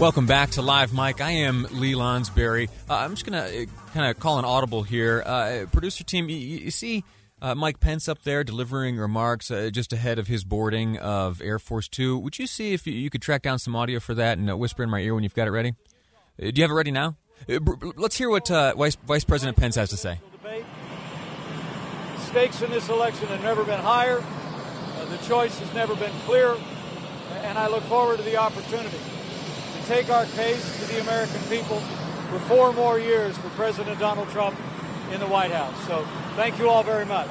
Welcome back to Live Mike. I am Lee Lonsberry. I'm just going to kind of call an audible here. Producer team, you see Mike Pence up there delivering remarks just ahead of his boarding of Air Force Two. Would you see if you could track down some audio for that and whisper in my ear when you've got it ready? Do you have it ready now? Let's hear what Vice President Pence has to say. Stakes in this election have never been higher. The choice has never been clearer. And I look forward to the opportunity to take our case to the American people for 4 more years for President Donald Trump in the White House. So thank you all very much.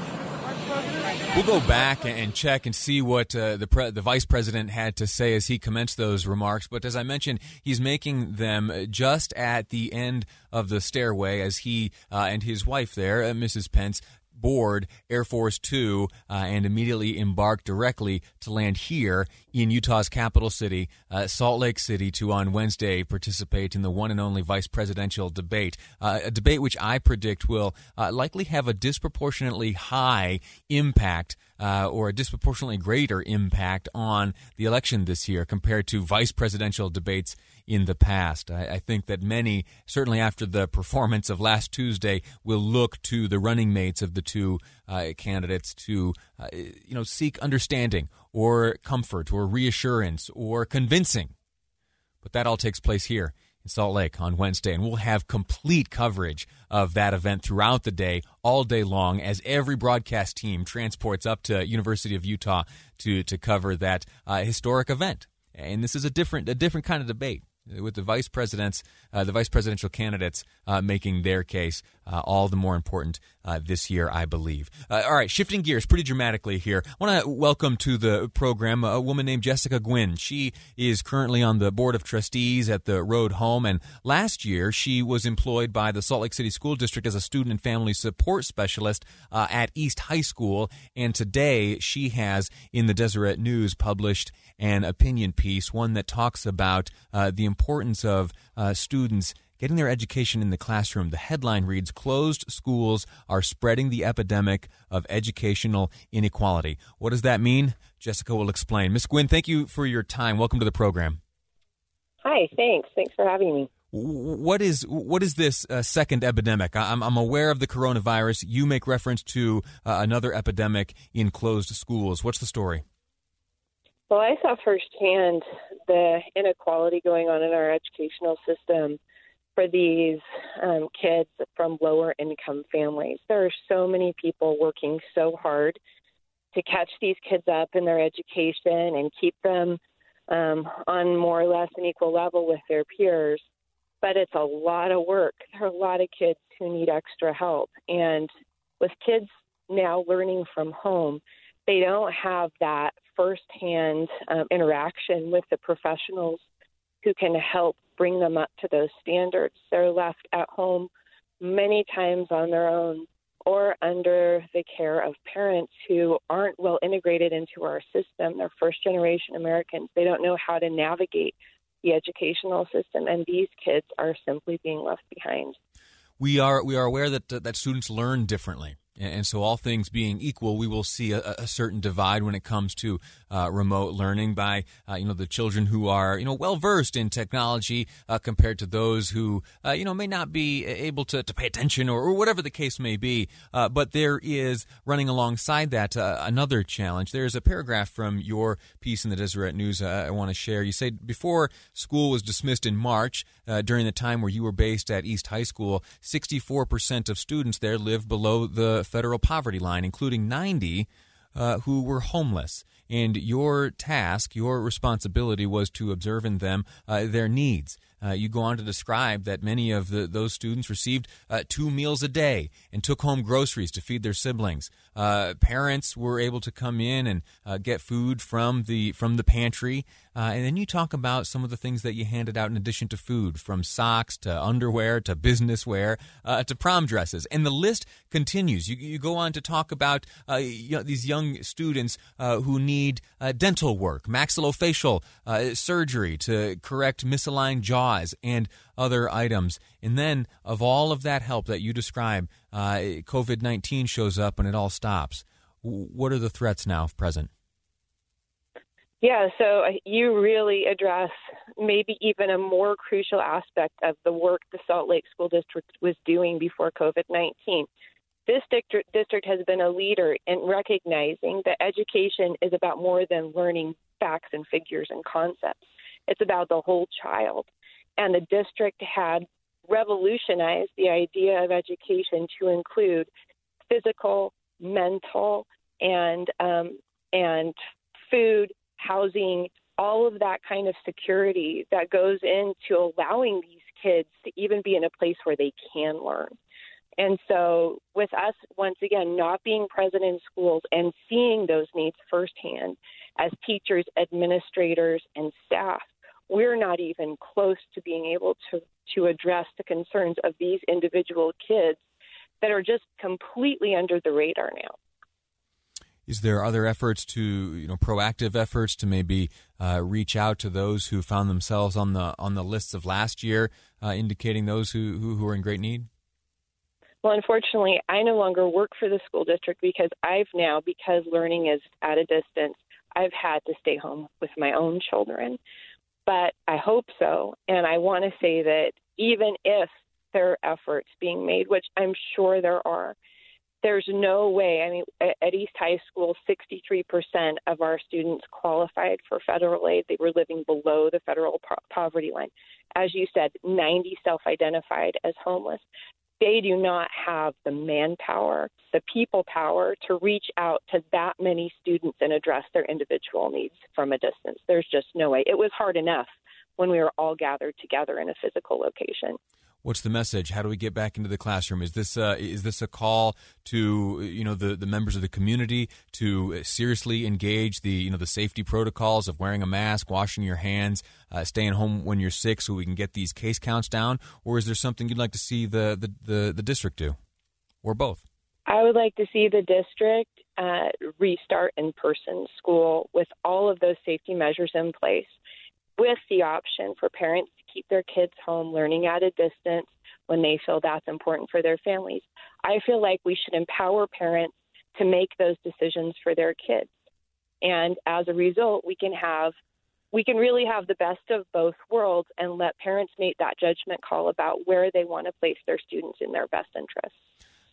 We'll go back and check and see what the vice president had to say as he commenced those remarks. But as I mentioned, he's making them just at the end of the stairway as he and his wife there, Mrs. Pence, board Air Force Two and immediately embark directly to land here in Utah's capital city, Salt Lake City, to on Wednesday participate in the one and only vice presidential debate, a debate which I predict will likely have a disproportionately high impact or a disproportionately greater impact on the election this year compared to vice presidential debates in the past. I think that many, certainly after the performance of last Tuesday, will look to the running mates of the two candidates to seek understanding or comfort or reassurance or convincing. But that all takes place here in Salt Lake on Wednesday, and we'll have complete coverage of that event throughout the day, all day long, as every broadcast team transports up to University of Utah to cover that historic event. And this is a different kind of debate, with the vice presidential candidates making their case all the more important this year, I believe. All right, shifting gears pretty dramatically here. I want to welcome to the program a woman named Jessica Guynn. She is currently on the board of trustees at the Road Home, and last year she was employed by the Salt Lake City School District as a student and family support specialist at East High School, and today she has, in the Deseret News, published an opinion piece, one that talks about the importance of students getting their education in the classroom. The headline reads, "Closed Schools Are Spreading the Epidemic of Educational Inequality." What does that mean? Jessica will explain. Ms. Guynn, thank you for your time. Welcome to the program. Hi, thanks. Thanks for having me. What is this second epidemic? I'm aware of the coronavirus. You make reference to another epidemic in closed schools. What's the story? Well, I saw firsthand the inequality going on in our educational system for these kids from lower income families. There are so many people working so hard to catch these kids up in their education and keep them on more or less an equal level with their peers. But it's a lot of work. There are a lot of kids who need extra help. And with kids now learning from home, they don't have that firsthand interaction with the professionals who can help bring them up to those standards. They're left at home many times on their own or under the care of parents who aren't well integrated into our system. They're first-generation Americans. They don't know how to navigate the educational system, and these kids are simply being left behind. We are aware that students learn differently. And so all things being equal, we will see a certain divide when it comes to remote learning by, the children who are, well-versed in technology compared to those who, may not be able to pay attention or whatever the case may be. But there is, running alongside that, another challenge. There is a paragraph from your piece in the Deseret News I want to share. You say, before school was dismissed in March, during the time where you were based at East High School, 64% of students there lived below the federal poverty line, including 90 who were homeless. and your task, your responsibility was to observe in them their needs. You go on to describe that many of those students received 2 meals a day and took home groceries to feed their siblings. Parents were able to come in and get food from the pantry. And then you talk about some of the things that you handed out in addition to food, from socks to underwear to business wear to prom dresses. And the list continues. You go on to talk about these young students who need dental work, maxillofacial surgery to correct misaligned jaw and other items. And then, of all of that help that you describe, COVID-19 shows up and it all stops. What are the threats now present? Yeah, so you really address maybe even a more crucial aspect of the work the Salt Lake School District was doing before COVID-19. This district has been a leader in recognizing that education is about more than learning facts and figures and concepts. It's about the whole child. And the district had revolutionized the idea of education to include physical, mental, and food, housing, all of that kind of security that goes into allowing these kids to even be in a place where they can learn. And so with us, once again, not being present in schools and seeing those needs firsthand as teachers, administrators, and staff, we're not even close to being able to address the concerns of these individual kids that are just completely under the radar now. Is there other efforts to, proactive efforts to maybe reach out to those who found themselves on the lists of last year, indicating those who are in great need? Well, unfortunately, I no longer work for the school district because learning is at a distance, I've had to stay home with my own children. But I hope so, and I want to say that even if there are efforts being made, which I'm sure there are, there's no way. I mean, at East High School, 63% of our students qualified for federal aid. They were living below the federal poverty line. As you said, 90 self-identified as homeless. They do not have the manpower, the people power to reach out to that many students and address their individual needs from a distance. There's just no way. It was hard enough when we were all gathered together in a physical location. What's the message? How do we get back into the classroom? Is this a call to the members of the community to seriously engage the safety protocols of wearing a mask, washing your hands, staying home when you're sick, so we can get these case counts down? Or is there something you'd like to see the district do, or both? I would like to see the district restart in-person school with all of those safety measures in place, with the option for parents to keep their kids home learning at a distance when they feel that's important for their families. I feel like we should empower parents to make those decisions for their kids. And as a result, we can really have the best of both worlds and let parents make that judgment call about where they want to place their students in their best interests.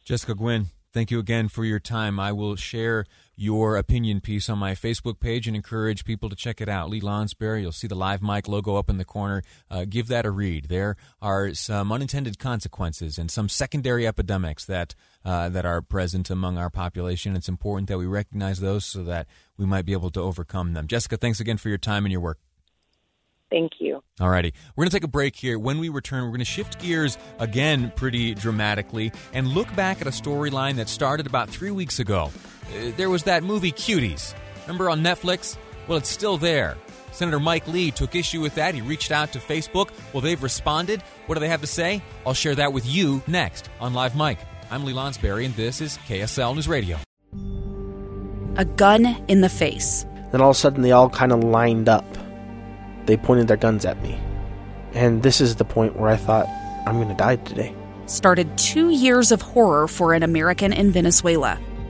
Jessica Guynn, thank you again for your time. I will share your opinion piece on my Facebook page and encourage people to check it out. Lee Lonsberry, you'll see the Live Mic logo up in the corner. Give that a read. There are some unintended consequences and some secondary epidemics that are present among our population. It's important that we recognize those so that we might be able to overcome them. Jessica, thanks again for your time and your work. Thank you. All righty. We're going to take a break here. When we return, we're going to shift gears again pretty dramatically and look back at a storyline that started about 3 weeks ago. There was that movie Cuties. Remember, on Netflix? Well, it's still there. Senator Mike Lee took issue with that. He reached out to Facebook. Well, they've responded. What do they have to say? I'll share that with you next on Live Mike. I'm Lee Lonsberry, and this is KSL News Radio. A gun in the face. Then all of a sudden, they all kind of lined up. They pointed their guns at me. And this is the point where I thought, I'm going to die today. Started 2 years of horror for an American in Venezuela.